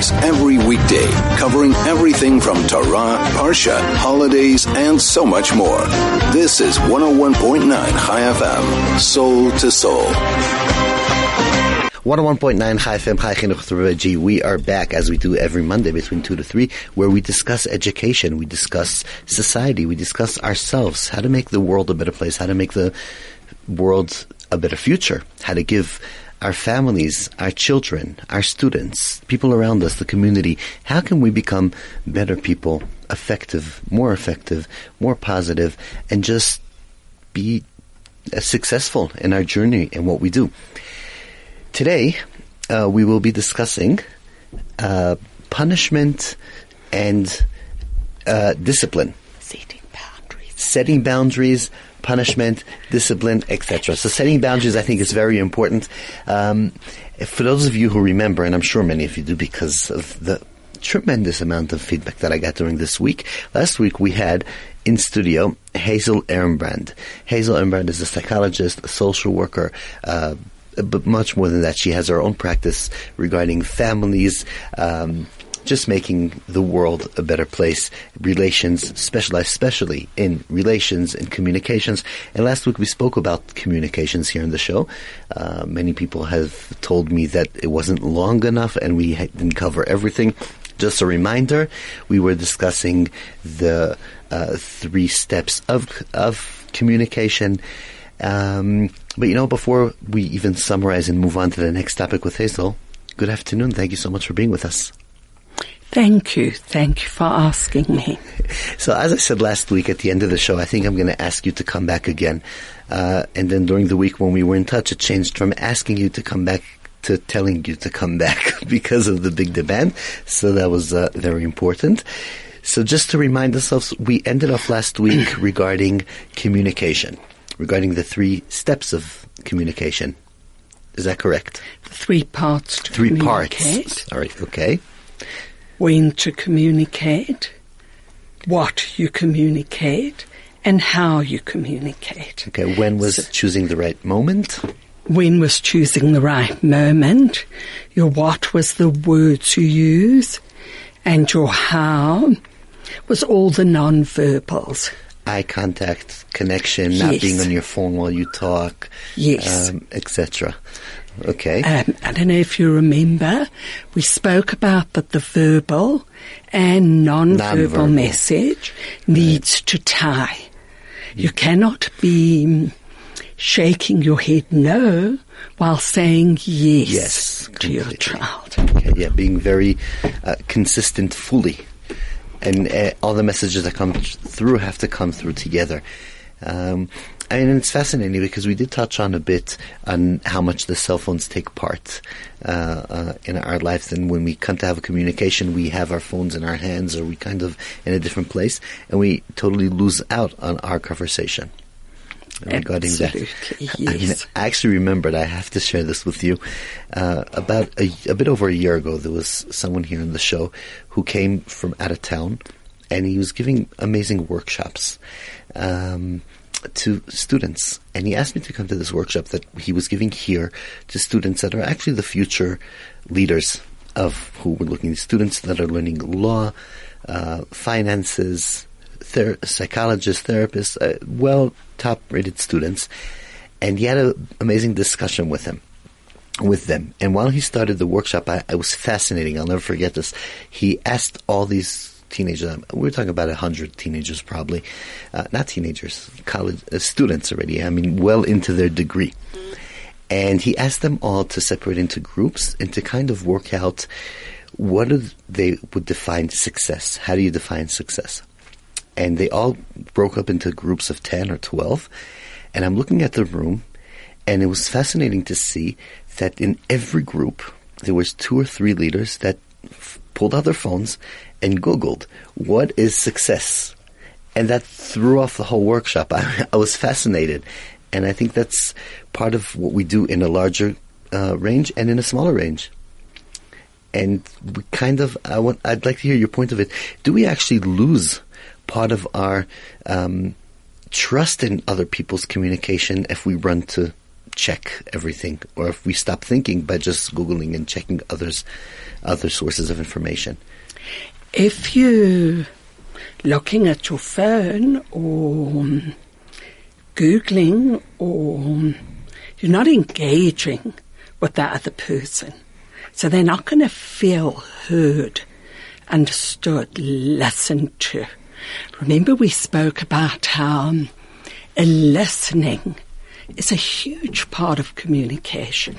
us every weekday, covering everything from Torah, Parsha, holidays, and so much more. This is 101.9 Chai FM, Soul to Soul. 101.9 Chai FM, Chai Chinuch Taraji. We are back as we do every Monday between 2 to 3, where we discuss education, we discuss society, we discuss ourselves, how to make the world a better place, how to make the world a better future, how to give our families, our children, our students, people around us, the community, how can we become better people, effective, more positive, and just be successful in our journey and what we do. Today, we will be discussing punishment and discipline. Setting boundaries, punishment, discipline, etc. So setting boundaries, I think, is very important. For those of you who remember, and I'm sure many of you do because of the tremendous amount of feedback that I got during this week. Last week we had in studio Hazel Ehrenbrand. Hazel Ehrenbrand is a psychologist, a social worker, but much more than that, she has her own practice regarding families, just making the world a better place, relations, especially in relations and communications. And last week we spoke about communications here in the show. Many people have told me that it wasn't long enough and we didn't cover everything. Just a reminder, we were discussing the 3 steps of communication. But before we even summarize and move on to the next topic with Hazel, good afternoon. Thank you so much for being with us. Thank you. Thank you for asking me. So as I said last week at the end of the show, I think I'm going to ask you to come back again. And then during the week when we were in touch, it changed from asking you to come back to telling you to come back because of the big demand. So that was very important. So just to remind ourselves, we ended off last week regarding communication. Regarding the 3 steps of communication. Is that correct? 3 parts to communicate. 3 parts. All right, okay. When to communicate, what you communicate, and how you communicate. Okay, when was choosing the right moment? When was choosing the right moment. Your what was the words you use, and your how was all the non-verbals. Eye contact, connection, not being on your phone while you talk, etc. Okay. I don't know if you remember, we spoke about that the verbal and non-verbal message needs to tie. You cannot be shaking your head no while saying yes to completely. Your child. Okay, being very consistent fully. And all the messages that come through have to come through together. And it's fascinating because we did touch on a bit on how much the cell phones take part in our lives. And when we come to have a communication, we have our phones in our hands or we kind of in a different place. And we totally lose out on our conversation regarding that. Yes. I actually remembered, I have to share this with you, about a bit over a year ago, there was someone here on the show who came from out of town, and he was giving amazing workshops to students. And he asked me to come to this workshop that he was giving here to students that are actually the future leaders of who we're looking at, students that are learning law, finances, psychologists, therapists, top-rated students, and he had an amazing discussion with them. And while he started the workshop, I was fascinating. I'll never forget this. He asked all these teenagers. We're talking about 100 teenagers probably. Not teenagers, college students already. I mean, well into their degree. And he asked them all to separate into groups and to kind of work out what they would define success. How do you define success? And they all broke up into groups of 10 or 12. And I'm looking at the room, and it was fascinating to see that in every group, there was 2 or 3 leaders that pulled out their phones and Googled, what is success? And that threw off the whole workshop. I was fascinated. And I think that's part of what we do in a larger range and in a smaller range. And we kind of, I'd like to hear your point of it. Do we actually lose part of our trust in other people's communication if we run to check everything, or if we stop thinking by just Googling and checking other sources of information. If you're looking at your phone or Googling, or you're not engaging with that other person, so they're not going to feel heard, understood, listened to. Remember we spoke about how listening is a huge part of communication.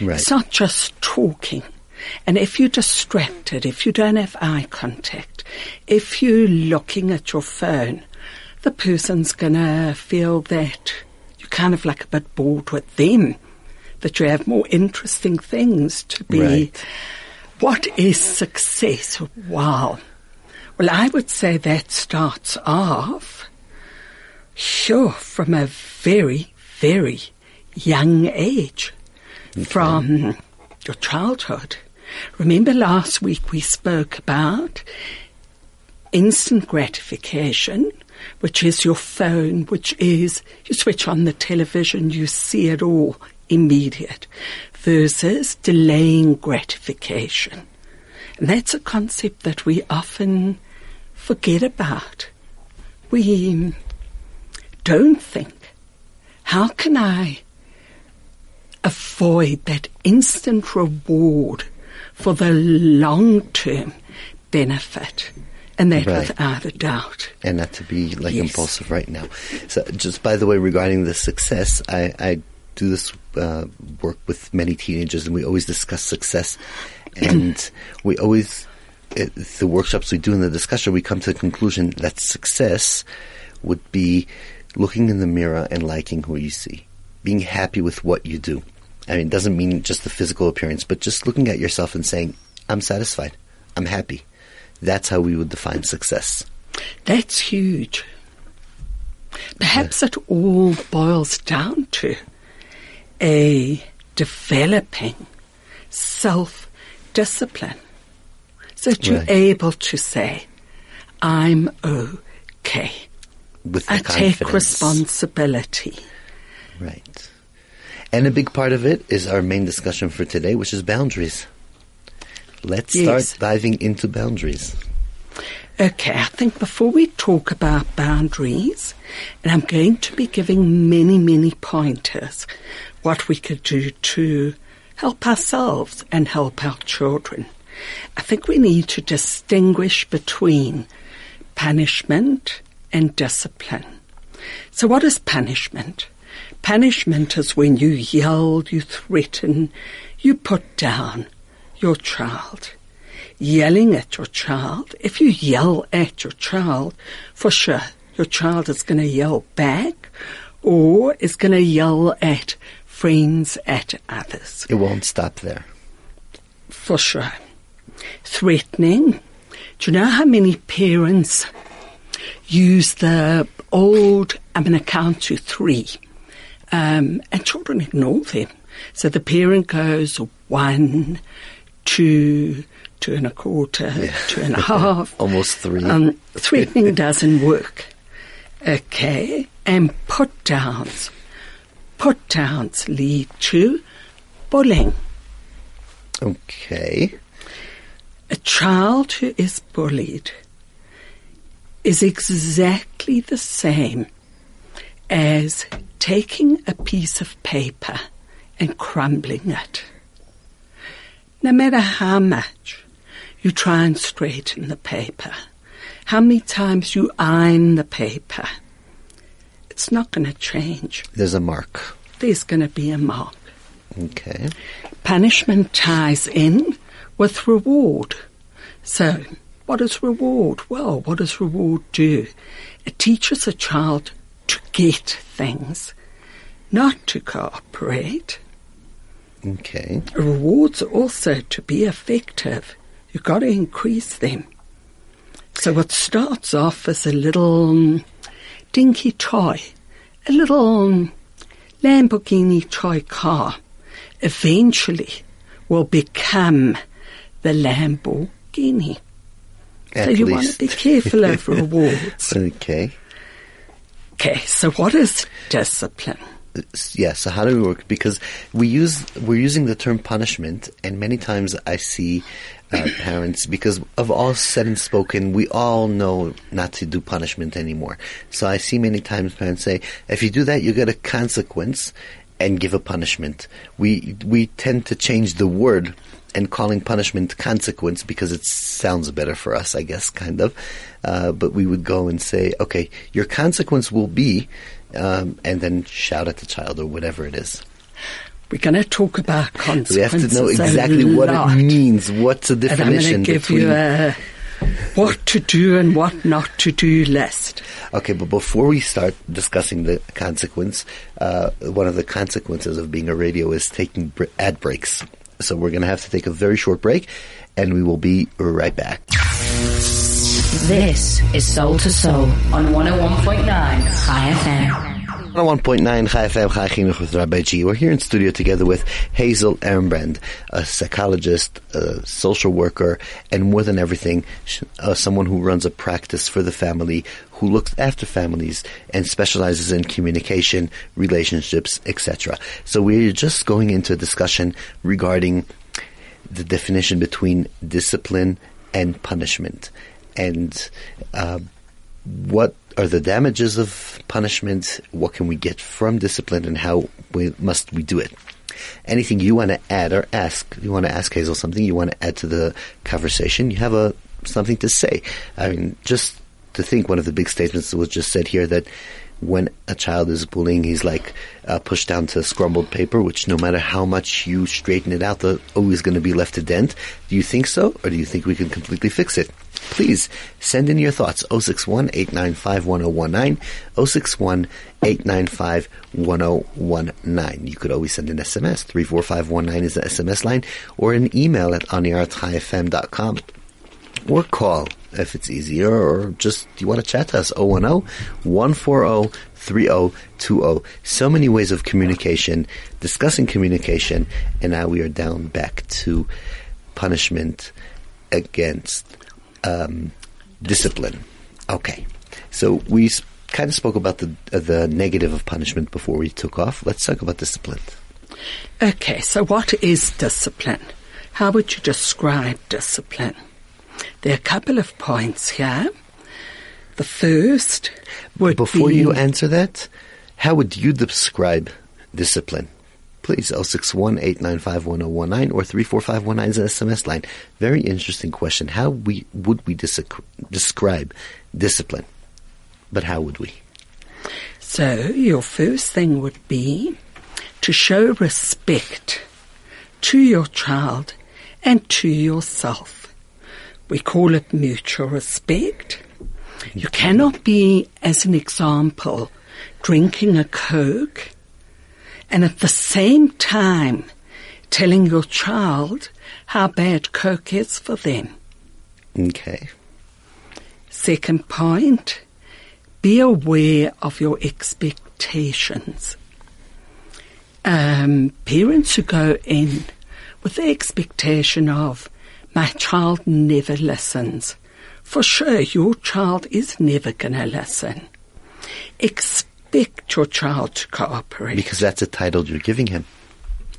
Right. It's not just talking. And if you're distracted, if you don't have eye contact, if you're looking at your phone, the person's going to feel that you're kind of like a bit bored with them, that you have more interesting things to be. Right. What is success? Wow. Well, I would say that starts off, sure, from a very, very young age, okay, from your childhood. Remember last week we spoke about instant gratification, which is your phone, which is you switch on the television, you see it all, immediate, versus delaying gratification. And that's a concept that we often forget about. We don't think, how can I avoid that instant reward for the long-term benefit? And that, right, without a doubt. And not to be like, yes, impulsive right now. So just by the way, regarding the success, I do this work with many teenagers, and we always discuss success. And we always, the workshops we do in the discussion, we come to the conclusion that success would be looking in the mirror and liking who you see, being happy with what you do. I mean, it doesn't mean just the physical appearance, but just looking at yourself and saying, I'm satisfied, I'm happy. That's how we would define success. That's huge. Perhaps it all boils down to a developing self-discipline, so that you're, right, able to say, I'm okay. With the confidence. Take responsibility. Right. And a big part of it is our main discussion for today, which is boundaries. Let's, yes, start diving into boundaries. Okay, I think before we talk about boundaries, and I'm going to be giving many, many pointers, what we could do to help ourselves and help our children. I think we need to distinguish between punishment and discipline. So what is punishment? Punishment is when you yell, you threaten, you put down your child. Yelling at your child, if you yell at your child, for sure, your child is going to yell back or is going to yell at friends, at others. It won't stop there. For sure. Threatening. Do you know how many parents use the old, I'm going to count to three, and children ignore them. So the parent goes 1, 2, 2 1/4, yeah, 2 1/2. Almost three. Threatening doesn't work. Okay. And put downs. Put downs lead to bullying. Okay. A child who is bullied is exactly the same as taking a piece of paper and crumbling it. No matter how much you try and straighten the paper, how many times you iron the paper, it's not going to change. There's a mark. There's going to be a mark. Okay. Punishment ties in with reward. So what is reward? Well, what does reward do? It teaches a child to get things, not to cooperate. Okay. Rewards also, to be effective, you've got to increase them. So what starts off as a little dinky toy, a little Lamborghini toy car, eventually will become the Lamborghini. At so you least. Want to be careful of rewards. Okay. Okay, so what is discipline? So how do we work? Because we're using the term punishment, and many times I see parents, because of all said and spoken, we all know not to do punishment anymore. So I see many times parents say, if you do that, you get a consequence and give a punishment. We tend to change the word and calling punishment consequence because it sounds better for us, I guess, kind of. But we would go and say, okay, your consequence will be, and then shout at the child or whatever it is. We're going to talk about consequences. We have to know exactly what it means, what's the definition. And I'm going to give you a what to do and what not to do list. Okay, but before we start discussing the consequence, one of the consequences of being a radio is taking ad breaks. So we're going to have to take a very short break, and we will be right back. This is Soul to Soul on 101.9 Chai FM. 101.9 Chai FM, Chai Chinuch with Rabbi G. We're here in studio together with Hazel Ehrenbrand, a psychologist, a social worker, and more than everything, someone who runs a practice for the family, who looks after families and specializes in communication, relationships, etc. So we're just going into a discussion regarding the definition between discipline and punishment, and what are the damages of punishment, what can we get from discipline, and how must we do it? Anything you want to add or ask? You want to ask Hazel something? You want to add to the conversation? You have something to say? I mean, just to think, one of the big statements that was just said here, that when a child is bullying, he's like pushed down to scrambled paper, which no matter how much you straighten it out, they're always going to be left a dent. Do you think so, or do you think we can completely fix it? Please send in your thoughts, 061-895-1019, 061-895-1019. You could always send an SMS, 34519 is the SMS line, or an email at oniartchayfm.com, or call if it's easier, or just you want to chat to us, 010-140-3020. So many ways of communication, discussing communication, and now we are down back to punishment against discipline. Okay, so we kind of spoke about the negative of punishment before we took off. Let's talk about discipline. Okay, so what is discipline? How would you describe discipline? There are a couple of points here. The first would Before you answer that, how would you describe discipline? Please, 061-895-1019 or 34519 is an SMS line. Very interesting question. How would we describe discipline? But how would we? So your first thing would be to show respect to your child and to yourself. We call it mutual respect. You cannot be, as an example, drinking a Coke and at the same time telling your child how bad Coke is for them. Okay. Second point, be aware of your expectations. Parents who go in with the expectation of, my child never listens. For sure, your child is never going to listen. Expect your child to cooperate. Because that's a title you're giving him.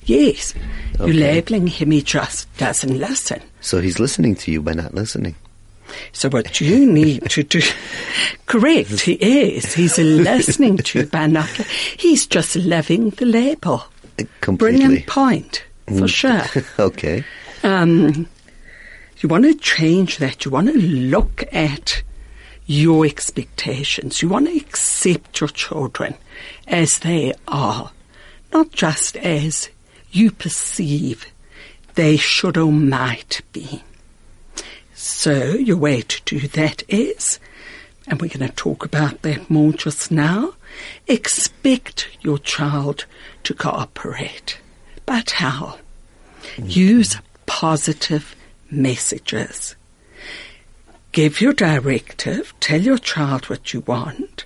Yes. Okay. You're labeling him, he just doesn't listen. So he's listening to you by not listening. So what you need to do... Correct, he is. He's listening to you by not... He's just loving the label. Completely. Brilliant point, for sure. Okay. You want to change that. You want to look at your expectations. You want to accept your children as they are, not just as you perceive they should or might be. So your way to do that is, and we're going to talk about that more just now, expect your child to cooperate. But how? Mm-hmm. Use positive messages. Give your directive, tell your child what you want,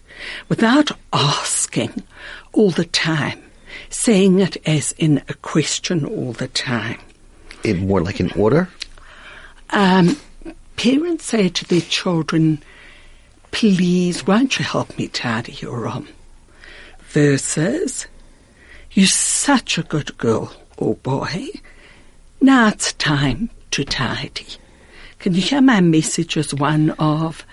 without asking all the time, saying it as in a question all the time. It more like an order? Parents say to their children, please, won't you help me tidy your room? Versus, You're such a good girl or boy. Now it's time to tidy. Can you hear my message as one of,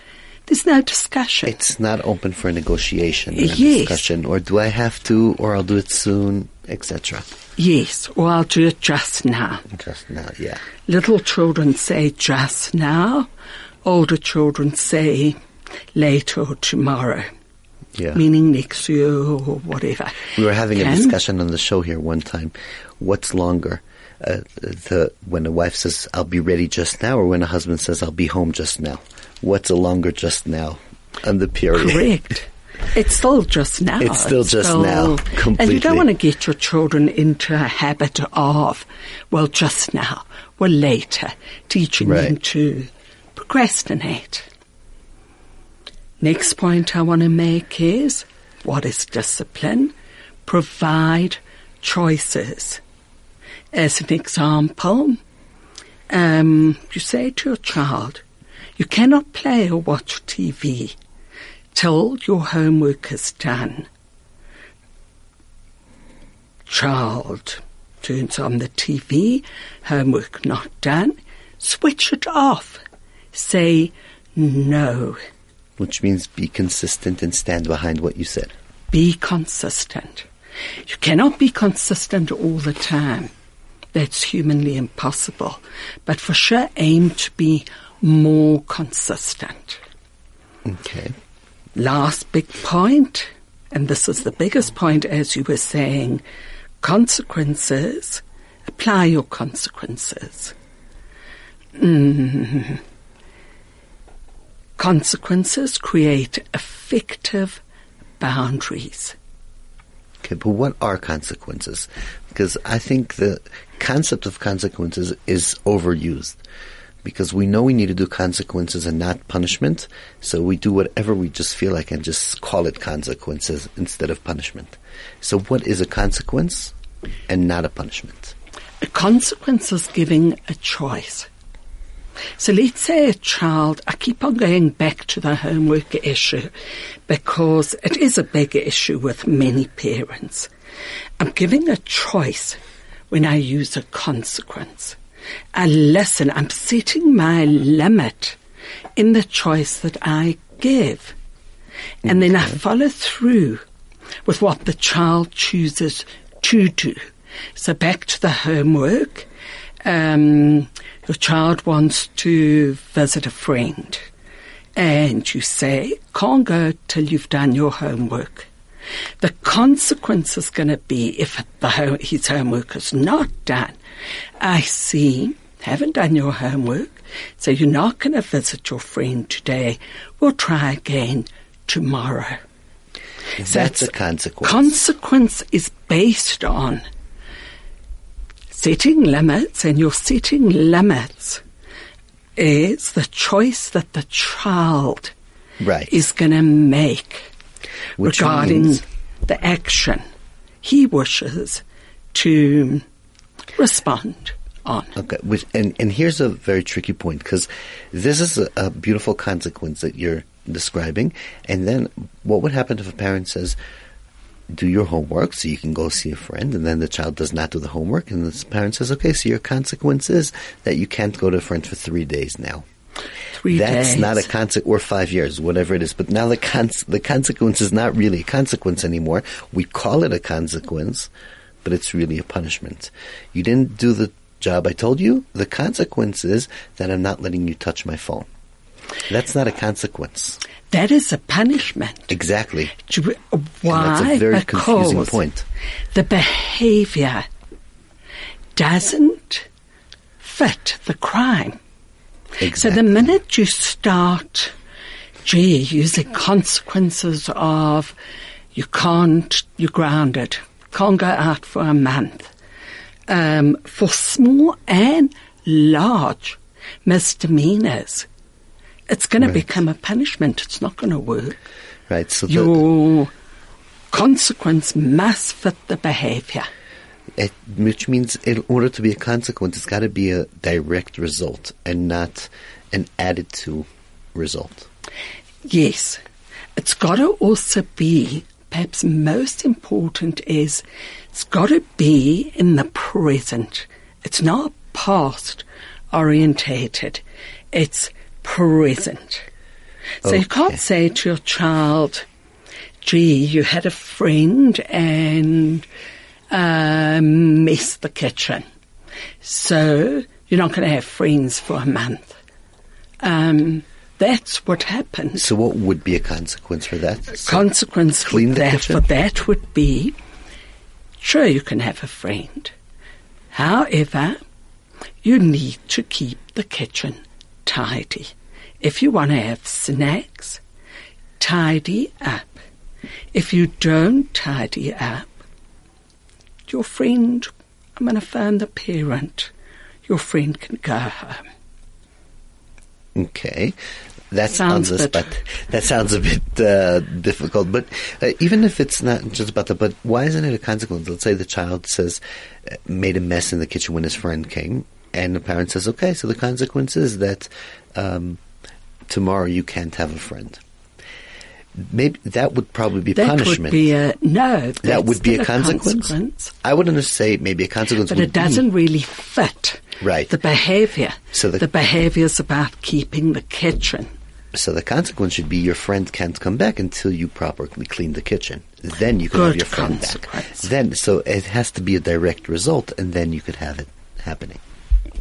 there's no discussion. It's not open for negotiation or discussion, or do I have to, or I'll do it soon, etc. Yes, or I'll do it just now. Just now, yeah. Little children say just now. Older children say later or tomorrow. Yeah. Meaning next year or whatever. We were having a discussion on the show here one time. What's longer? When a wife says, I'll be ready just now, or when a husband says, I'll be home just now? What's a longer just now on the period? Correct. It's still just now. It's still just now. Completely. And you don't want to get your children into a habit of, well, just now, well, later, teaching them to procrastinate. Next point I want to make is, what is discipline? Provide choices. As an example, you say to your child, you cannot play or watch TV till your homework is done. Child turns on the TV, homework not done, switch it off. Say no. Which means be consistent and stand behind what you said. Be consistent. You cannot be consistent all the time. That's humanly impossible. But for sure, aim to be more consistent. Okay. Last big point, and this is the biggest point, as you were saying, consequences. Apply your consequences. Consequences create effective boundaries. Okay, but what are consequences? Because I think the concept of consequences is overused. Because we know we need to do consequences and not punishment, so we do whatever we just feel like and just call it consequences instead of punishment. So what is a consequence and not a punishment? A consequence is giving a choice. So let's say a child, I keep on going back to the homework issue because it is a big issue with many parents. I'm giving a choice when I use a consequence. I listen, I'm setting my limit in the choice that I give. And then I follow through with what the child chooses to do. So back to the homework. Your child wants to visit a friend and you say, can't go till you've done your homework. The consequence is going to be if his homework is not done. I see, haven't done your homework, so you're not going to visit your friend today. We'll try again tomorrow. That's a consequence. Consequence is based on setting limits, and your setting limits is the choice that the child is going to make regarding the action he wishes to respond on. Okay, and here's a very tricky point, because this is a beautiful consequence that you're describing, and then what would happen if a parent says, do your homework so you can go see a friend, and then the child does not do the homework, and the parent says, okay, so your consequence is that you can't go to a friend for 3 days now. That's not a consequence, or 5 years, whatever it is. But now the consequence is not really a consequence anymore. We call it a consequence, but it's really a punishment. You didn't do the job I told you. The consequence is that I'm not letting you touch my phone. That's not a consequence. That is a punishment. Exactly. Why? And that's a very confusing point. The behavior doesn't fit the crime. Exactly. So the minute you start, using consequences of you're grounded, can't go out for a month, for small and large misdemeanors, it's going to become a punishment. It's not going to work. Right. So your consequence must fit the behavior. Which means in order to be a consequence, it's got to be a direct result and not an added to result. Yes. It's got to also be perhaps most important is it's got to be in the present. It's not past orientated. It's present. So okay. You can't say to your child, gee, you had a friend and messed the kitchen. So you're not going to have friends for a month. That's what happened. So what would be a consequence for that? A consequence for that would be, sure, you can have a friend. However, you need to keep the kitchen tidy. If you want to have snacks, tidy up. If you don't tidy up, your friend, I'm going to phone the parent, your friend can go home. Okay, that sounds a bit difficult. But even if it's not just about that, but why isn't it a consequence? Let's say the child says, made a mess in the kitchen when his friend came, and the parent says, okay, so the consequence is that tomorrow you can't have a friend. Maybe that would probably be punishment. Would be that would be a consequence. I wouldn't say maybe a consequence, but it doesn't really fit. Right. The behavior. So the behavior is about keeping the kitchen. So the consequence should be your friend can't come back until you properly clean the kitchen. Then you can have your friend back. Then, so it has to be a direct result, and then you could have it happening.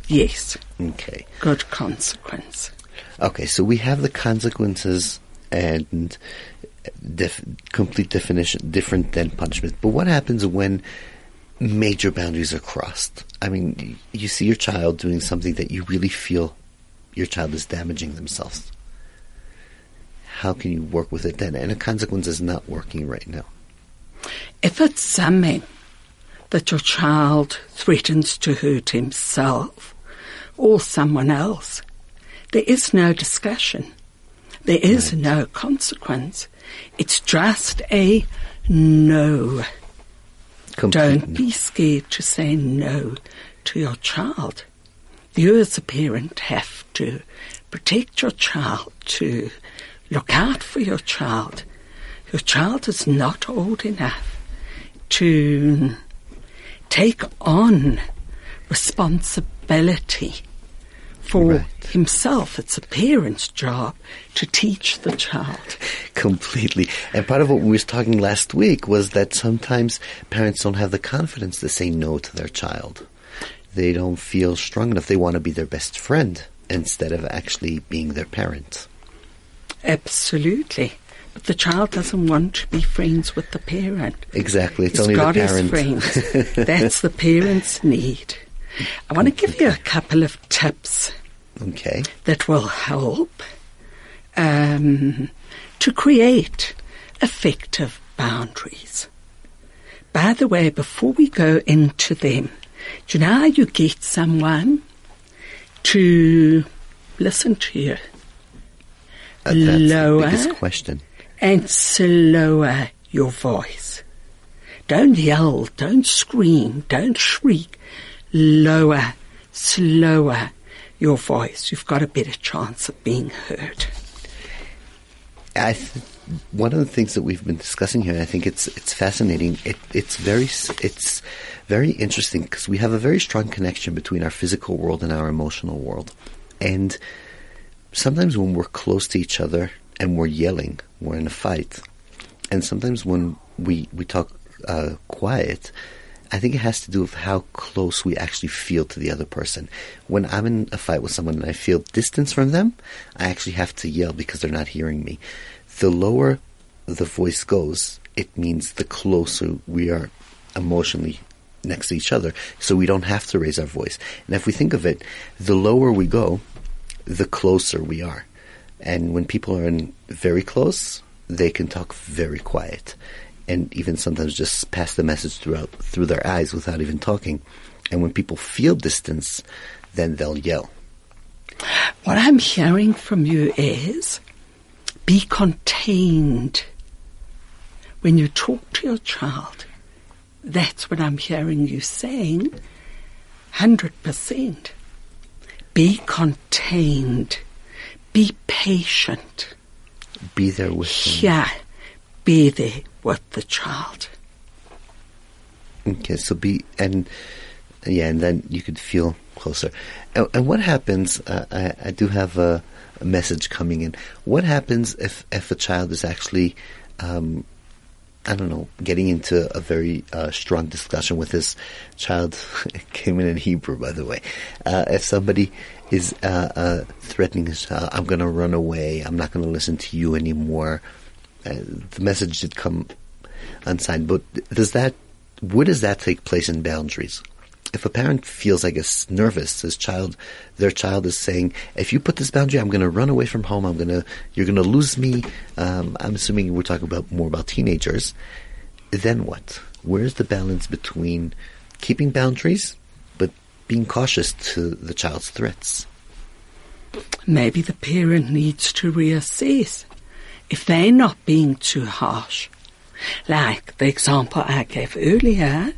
Yes. Okay. Good consequence. Okay, so we have the consequences and complete definition, different than punishment. But what happens when major boundaries are crossed? I mean, you see your child doing something that you really feel your child is damaging themselves. How can you work with it then? And a consequence is not working right now. If it's something that your child threatens to hurt himself or someone else, there is no discussion. There is no consequence. It's just a no. Don't be scared to say no to your child. You as a parent have to protect your child, to look out for your child. Your child is not old enough to take on responsibility for himself. It's a parent's job to teach the child. Completely. And part of what we were talking last week was that sometimes parents don't have the confidence to say no to their child. They don't feel strong enough. They want to be their best friend instead of actually being their parent. Absolutely. But the child doesn't want to be friends with the parent. Exactly. It's only the parent. Friends. That's the parent's need. I want to give you a couple of tips that will help to create effective boundaries. By the way, before we go into them, do you know how you get someone to listen to you? Lower and slower your voice. Don't yell, don't scream, don't shriek. Lower, slower your voice. You've got a better chance of being heard. One of the things that we've been discussing here, and I think it's fascinating. It's very interesting because we have a very strong connection between our physical world and our emotional world. And sometimes when we're close to each other and we're yelling, we're in a fight. And sometimes when we talk quiet, I think it has to do with how close we actually feel to the other person. When I'm in a fight with someone and I feel distance from them, I actually have to yell because they're not hearing me. The lower the voice goes, it means the closer we are emotionally next to each other, so we don't have to raise our voice. And if we think of it, the lower we go, the closer we are. And when people are in very close, they can talk very quiet, and even sometimes just pass the message through their eyes without even talking. And when people feel distance, then they'll yell. What I'm hearing from you is be contained. When you talk to your child, that's what I'm hearing you saying, 100%. Be contained. Be patient. Be there with them. Yeah, be there what the child. Okay, so and then you could feel closer. And what happens? I do have a message coming in. What happens if a child is actually, getting into a very strong discussion with his child? It came in Hebrew, by the way. If somebody is threatening his child, I'm going to run away, I'm not going to listen to you anymore. The message did come unsigned, but where does that take place in boundaries? If a parent feels, I guess, nervous, their child is saying, if you put this boundary, I'm going to run away from home, you're going to lose me. I'm assuming we're talking more about teenagers. Then what? Where's the balance between keeping boundaries but being cautious to the child's threats? Maybe the parent needs to reassess if they're not being too harsh. Like the example I gave earlier,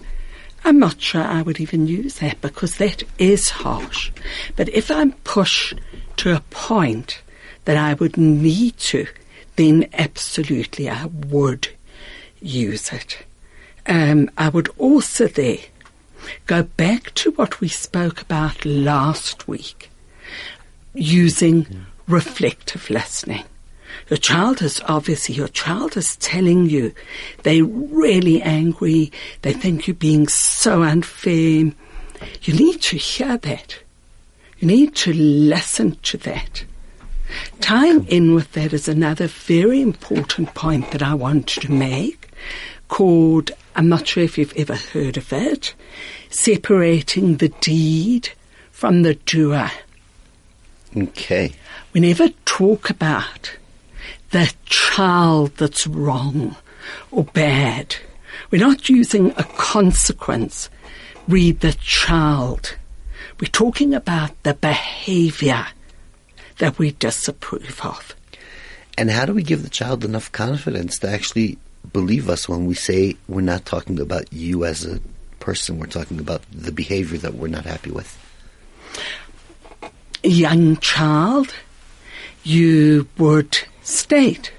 I'm not sure I would even use that because that is harsh. But if I'm pushed to a point that I would need to, then absolutely I would use it. I would also there go back to what we spoke about last week, using reflective listening. Your child is telling you they're really angry, they think you're being so unfair. You need to hear that. You need to listen to that. Tying in with that is another very important point that I wanted to make called, I'm not sure if you've ever heard of it, separating the deed from the doer. Okay. We never talk about the child that's wrong or bad. We're not using a consequence, read the child. We're talking about the behavior that we disapprove of. And how do we give the child enough confidence to actually believe us when we say we're not talking about you as a person, we're talking about the behavior that we're not happy with? A young child, you would state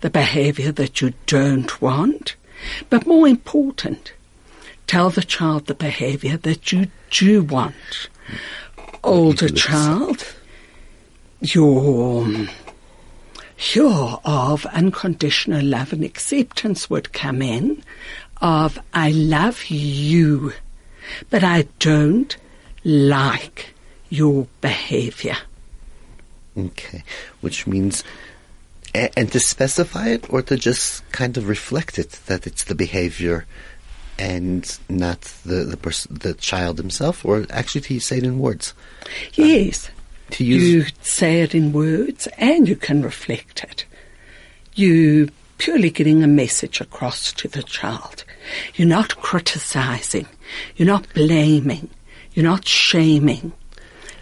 the behavior that you don't want, but more important, tell the child the behavior that you do want. Older child, your of unconditional love and acceptance would come in of, I love you, but I don't like your behavior. Okay, which means... And to specify it, or to just kind of reflect it, that it's the behavior and not the child himself, or actually to say it in words? Yes. You say it in words and you can reflect it. You're purely getting a message across to the child. You're not criticizing. You're not blaming. You're not shaming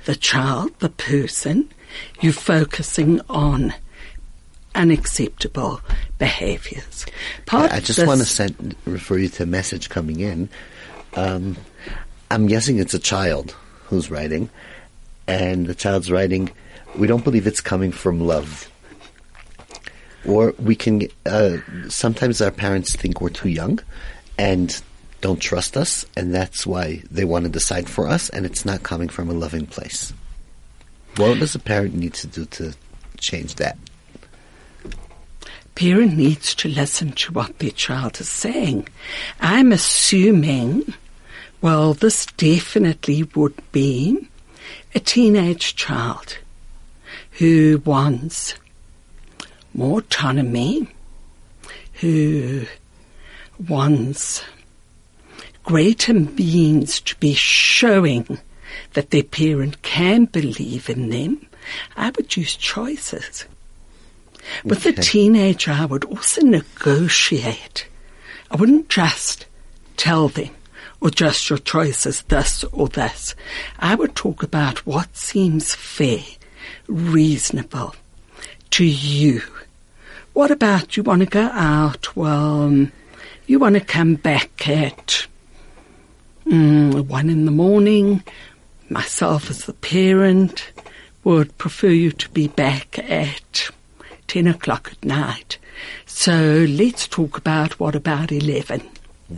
the child, the person. You're focusing on unacceptable behaviors. I just want to refer you to a message coming in. I'm guessing it's a child who's writing, and the child's writing, we don't believe it's coming from love. Or we can, sometimes our parents think we're too young and don't trust us, and that's why they want to decide for us, and it's not coming from a loving place. What does a parent need to do to change that? Parent needs to listen to what their child is saying. I'm assuming, well, this definitely would be a teenage child who wants more autonomy, who wants greater means to be showing that their parent can believe in them. I would use choices. With a teenager, I would also negotiate. I wouldn't just tell them, or just your choice is this or this. I would talk about what seems fair, reasonable to you. What about you want to go out? Well, you want to come back at 1 a.m. Myself as the parent would prefer you to be back at 10 o'clock at night. So let's talk about what about 11?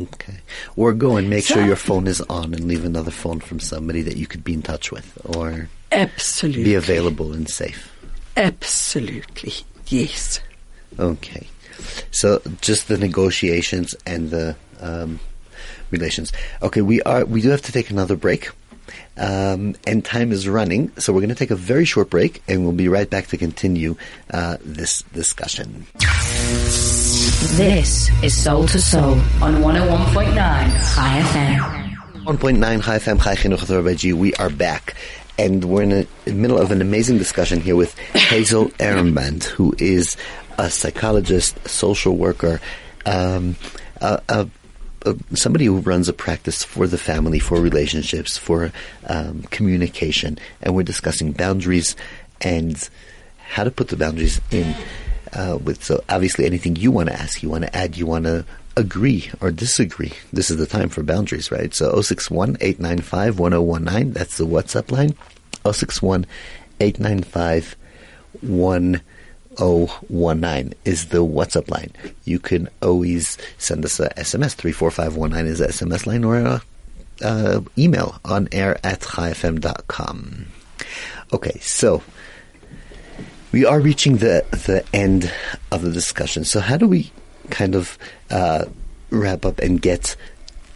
Okay. Or go and make sure your phone is on and leave another phone from somebody that you could be in touch with or absolutely be available and safe. Absolutely. Yes. Okay. So just the negotiations and the relations. Okay, we do have to take another break. And time is running, so we're going to take a very short break, and we'll be right back to continue this discussion. This is Soul to Soul on 101.9 Chai FM. 101.9 Chai FM, Chai Chinuch Rabbi G. We are back, and we're in the middle of an amazing discussion here with Hazel Ehrenbrand, who is a psychologist, social worker, somebody who runs a practice for the family, for relationships, for communication, and we're discussing boundaries and how to put the boundaries in. So obviously, anything you want to ask, you want to add, you want to agree or disagree. This is the time for boundaries, right? So 061-895-1019. That's the WhatsApp line. 061-895-1019. 019 is the WhatsApp line. You can always send us a SMS. 34519 is the SMS line, or email on air@chaifm.com. Okay, so we are reaching the end of the discussion. So how do we kind of wrap up and get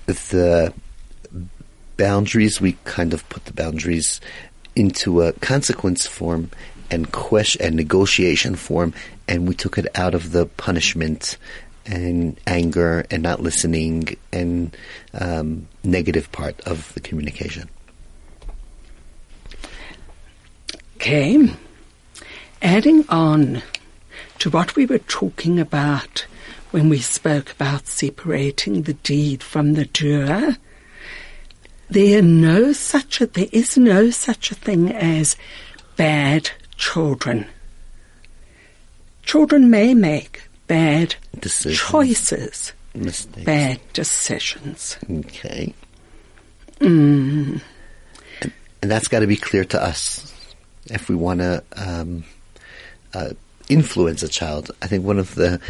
the boundaries? We kind of put the boundaries into a consequence form and question and negotiation form, and we took it out of the punishment and anger and not listening and negative part of the communication. Okay. Adding on to what we were talking about when we spoke about separating the deed from the doer, there is no such a thing as bad children. Children may make bad choices, mistakes, bad decisions. Okay. And that's got to be clear to us if we want to influence a child. I think one of there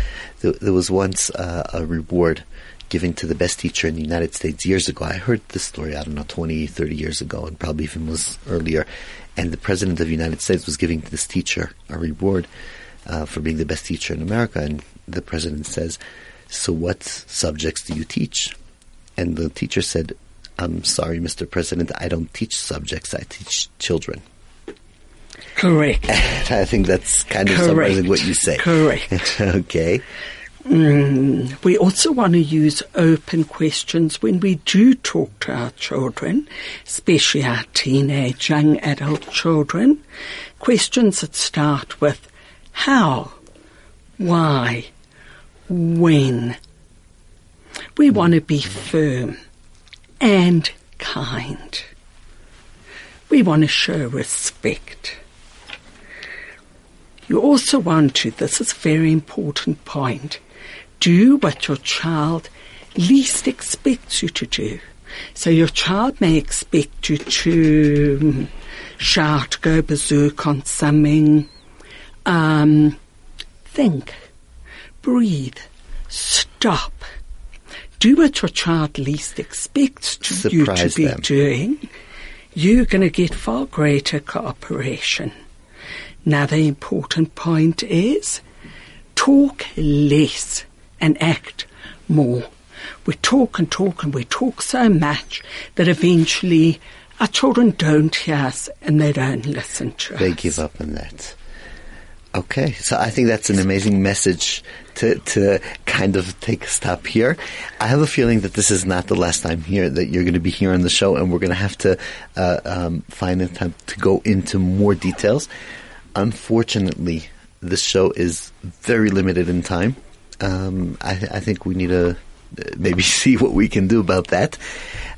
was once a reward given to the best teacher in the United States years ago. I heard this story, I don't know, 20, 30 years ago, and probably even was earlier. And the president of the United States was giving this teacher a reward for being the best teacher in America. And the president says, "So what subjects do you teach?" And the teacher said, "I'm sorry, Mr. President, I don't teach subjects. I teach children." Correct. And I think that's kind of summarizing what you say. Correct. Okay. We also want to use open questions when we do talk to our children, especially our teenage, young adult children. Questions that start with how, why, when. We want to be firm and kind. We want to show respect. You also want to, this is a very important point, do what your child least expects you to do. So your child may expect you to shout, go berserk on something, think, breathe, stop. Do what your child least expects you to be doing. You're going to get far greater cooperation. Another important point is talk less and act more. We talk and talk and we talk so much that eventually our children don't hear us and they don't listen to us. They give up on that. Okay, so I think that's an amazing message to kind of take a stop here. I have a feeling that this is not the last time here that you're going to be here on the show, and we're going to have to find the time to go into more details. Unfortunately, this show is very limited in time. I think we need to maybe see what we can do about that.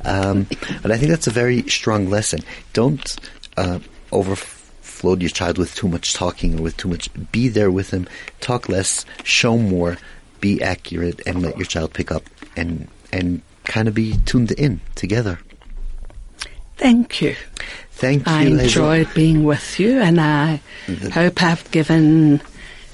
But I think that's a very strong lesson. Don't overflow your child with too much talking or with too much. Be there with him. Talk less. Show more. Be accurate and let your child pick up and kind of be tuned in together. Thank you. Thank you. I enjoyed being with you, and I hope I've given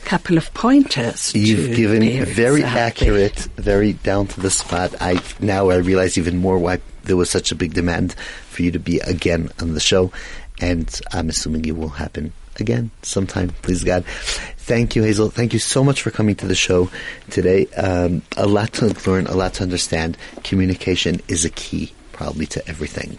couple of pointers. You've given very accurate, very down to the spot. Now I realize even more why there was such a big demand for you to be again on the show, and I'm assuming it will happen again sometime, please God. Thank you, Hazel. Thank you so much for coming to the show today. A lot to learn, a lot to understand. Communication is a key probably to everything.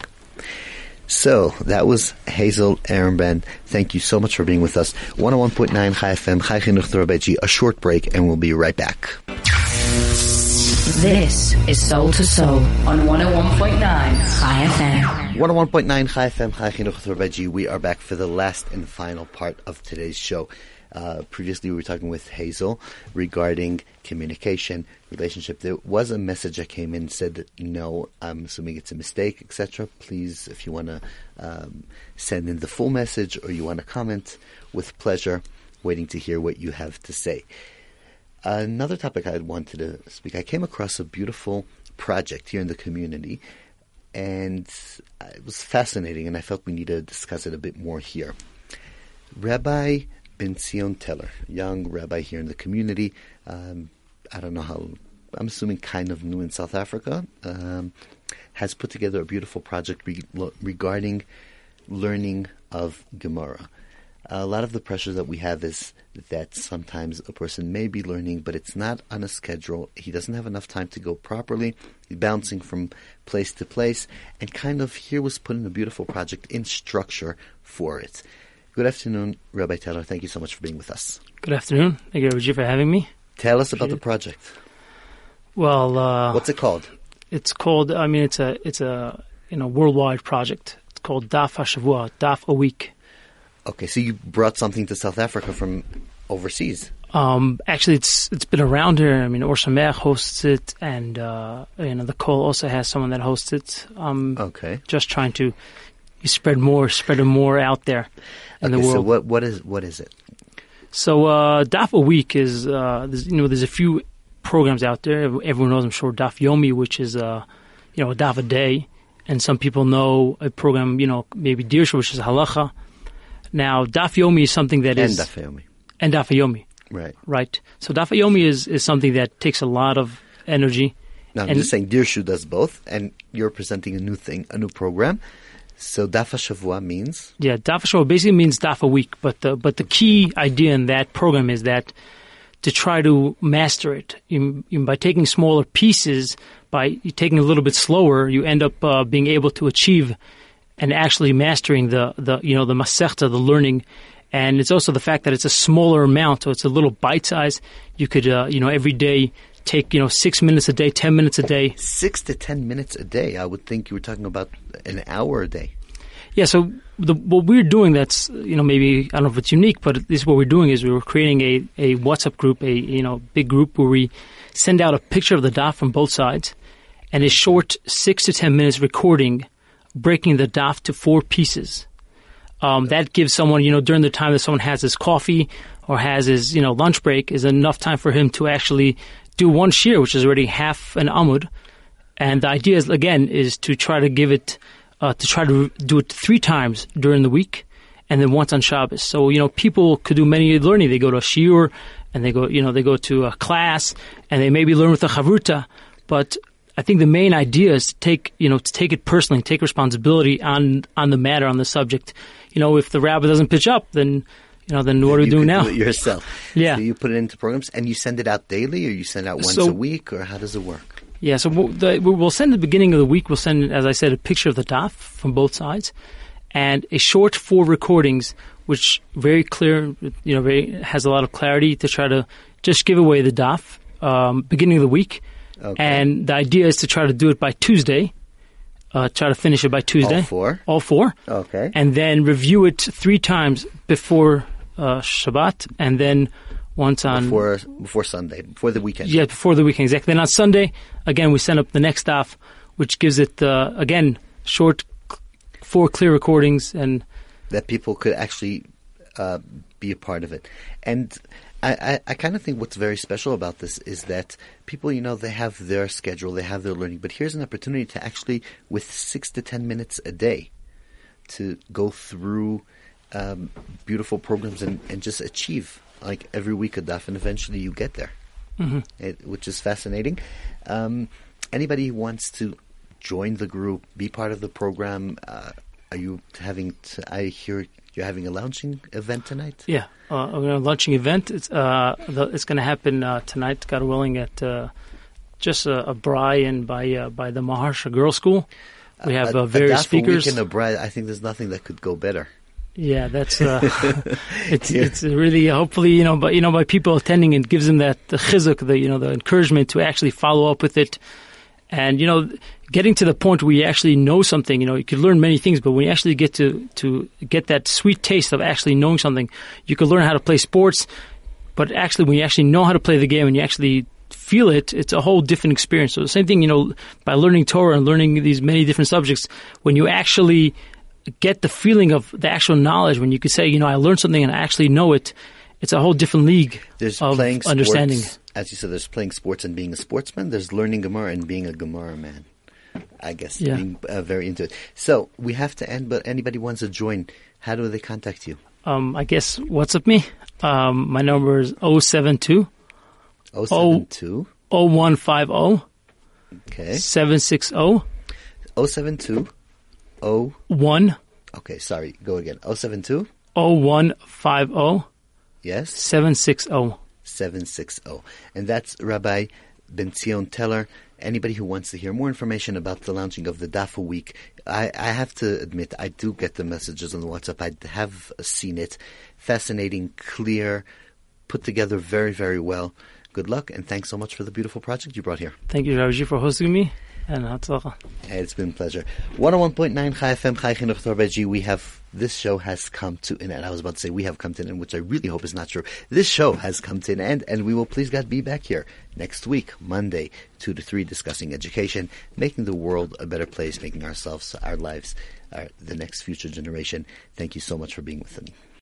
So that was Hazel Ehrenbrand. Thank you so much for being with us. 101.9 Chai FM, Chai Chinuch Torah. A short break and we'll be right back. This is Soul to Soul on 101.9 Chai FM. 101.9 Chai FM, Chai Chinuch Torah. We are back for the last and final part of today's show. Previously we were talking with Hazel regarding communication, relationship. There was a message that came in, said, no, I'm assuming it's a mistake, etc. Please, if you want to send in the full message or you want to comment, with pleasure, waiting to hear what you have to say. Another topic I wanted to speak, I came across a beautiful project here in the community, and it was fascinating, and I felt we need to discuss it a bit more here. Rabbi Ben Zion Teller, young rabbi here in the community. I don't know how, I'm assuming kind of new in South Africa, has put together a beautiful project regarding learning of Gemara. A lot of the pressure that we have is that sometimes a person may be learning, but it's not on a schedule. He doesn't have enough time to go properly. He's bouncing from place to place. And kind of here was put in a beautiful project in structure for it. Good afternoon, Rabbi Teller. Thank you so much for being with us. Good afternoon. Thank you, Rabbi G, for having me. Tell us about the project. Well, what's it called? It's called, I mean, it's a worldwide project. It's called Daf Hashavua, Daf a week. Okay, so you brought something to South Africa from overseas. Actually, it's been around here. I mean, Orsamer hosts it, and the Col also has someone that hosts it. Okay, just trying to. You spread more out there in the world. So what is it? So Daf a week is there's a few programs out there. Everyone knows, I'm sure, Daf Yomi, which is a Daf a day, and some people know a program, maybe Dirshu, which is halacha. Now Daf Yomi is something that is Daf Yomi. Right. So Daf Yomi is something that takes a lot of energy. Now I'm just saying Dirshu does both, and you're presenting a new thing, a new program. So Daf Hashavua means? Yeah, Daf Hashavua basically means Daf a week, but the key idea in that program is that to try to master it. By taking smaller pieces, by taking a little bit slower, you end up being able to achieve and actually mastering the masechta, the learning. And it's also the fact that it's a smaller amount, so it's a little bite size. You could, every day take, 6 minutes a day, 10 minutes a day. 6 to 10 minutes a day. I would think you were talking about an hour a day. Yeah, so what we're doing that's, maybe, I don't know if it's unique, but at least what we're doing is we were creating a WhatsApp group, a big group where we send out a picture of the daf from both sides and a short 6 to 10 minutes recording, breaking the daf to 4 pieces. That gives someone, during the time that someone has his coffee or has his, lunch break, is enough time for him to actually do one shear, which is already half an amud. And the idea is, again, is to try to give it, to try to do it 3 times during the week and then once on Shabbos. So, people could do many learning. They go to a shiur and they go to a class and they maybe learn with a chavruta. But I think the main idea is to take it personally, take responsibility on the matter, on the subject. If the rabbi doesn't pitch up, then then what are we doing now? You do it yourself. Yeah. So you put it into programs and you send it out daily, or you send it out once a week, or how does it work? Yeah, so we'll send at the beginning of the week, we'll send, as I said, a picture of the daf from both sides and a short 4 recordings, which very clear, has a lot of clarity to try to just give away the daf beginning of the week. Okay. And the idea is to try to do it by Tuesday. Try to finish it by Tuesday. All four. Okay. And then review it 3 times before Shabbat, and then once on before Sunday, before the weekend. Yeah, before the weekend, exactly. Then on Sunday, again, we send up the next daf, which gives it again short 4 clear recordings, and that people could actually be a part of it. And I kind of think what's very special about this is that people, they have their schedule, they have their learning, but here's an opportunity to actually, with 6 to 10 minutes a day, to go through beautiful programs and just achieve like every week a daf, and eventually you get there, which is fascinating. Anybody who wants to join the group, be part of the program, are you having? I hear you're having a launching event tonight. Yeah, a launching event. It's going to happen tonight, God willing, at just a brayan by the Maharsha Girls School. We have various speakers. Weekend of brayan, I think there's nothing that could go better. Yeah, that's it's really hopefully by people attending, it gives them that chizuk, the encouragement to actually follow up with it. And, getting to the point where you actually know something, you could learn many things, but when you actually get to get that sweet taste of actually knowing something, you could learn how to play sports, but actually when you actually know how to play the game and you actually feel it, it's a whole different experience. So the same thing, by learning Torah and learning these many different subjects, when you actually get the feeling of the actual knowledge, when you could say, I learned something and I actually know it, it's a whole different league of understanding. As you said, there's playing sports and being a sportsman. There's learning Gemara and being a Gemara man, I guess. Yeah. Being very into it. So we have to end, but anybody wants to join, how do they contact you? I guess WhatsApp me. My number is 072 072 0150 okay 760 072 01 okay sorry go again 072 0150 yes 760 760. And that's Rabbi Ben Zion Teller. Anybody who wants to hear more information about the launching of the Daf a Week, I have to admit, I do get the messages on the WhatsApp. I have seen it. Fascinating, clear, put together very, very well. Good luck, and thanks so much for the beautiful project you brought here. Thank you, Rabbi, for hosting me. And it's been a pleasure. 101.9 Chai FM, Chai Chinuch Torah G. This show has come to an end. I was about to say we have come to an end, which I really hope is not true. This show has come to an end, and we will, please God, be back here next week, Monday, 2 to 3, discussing education, making the world a better place, making ourselves, our lives, the next future generation. Thank you so much for being with me.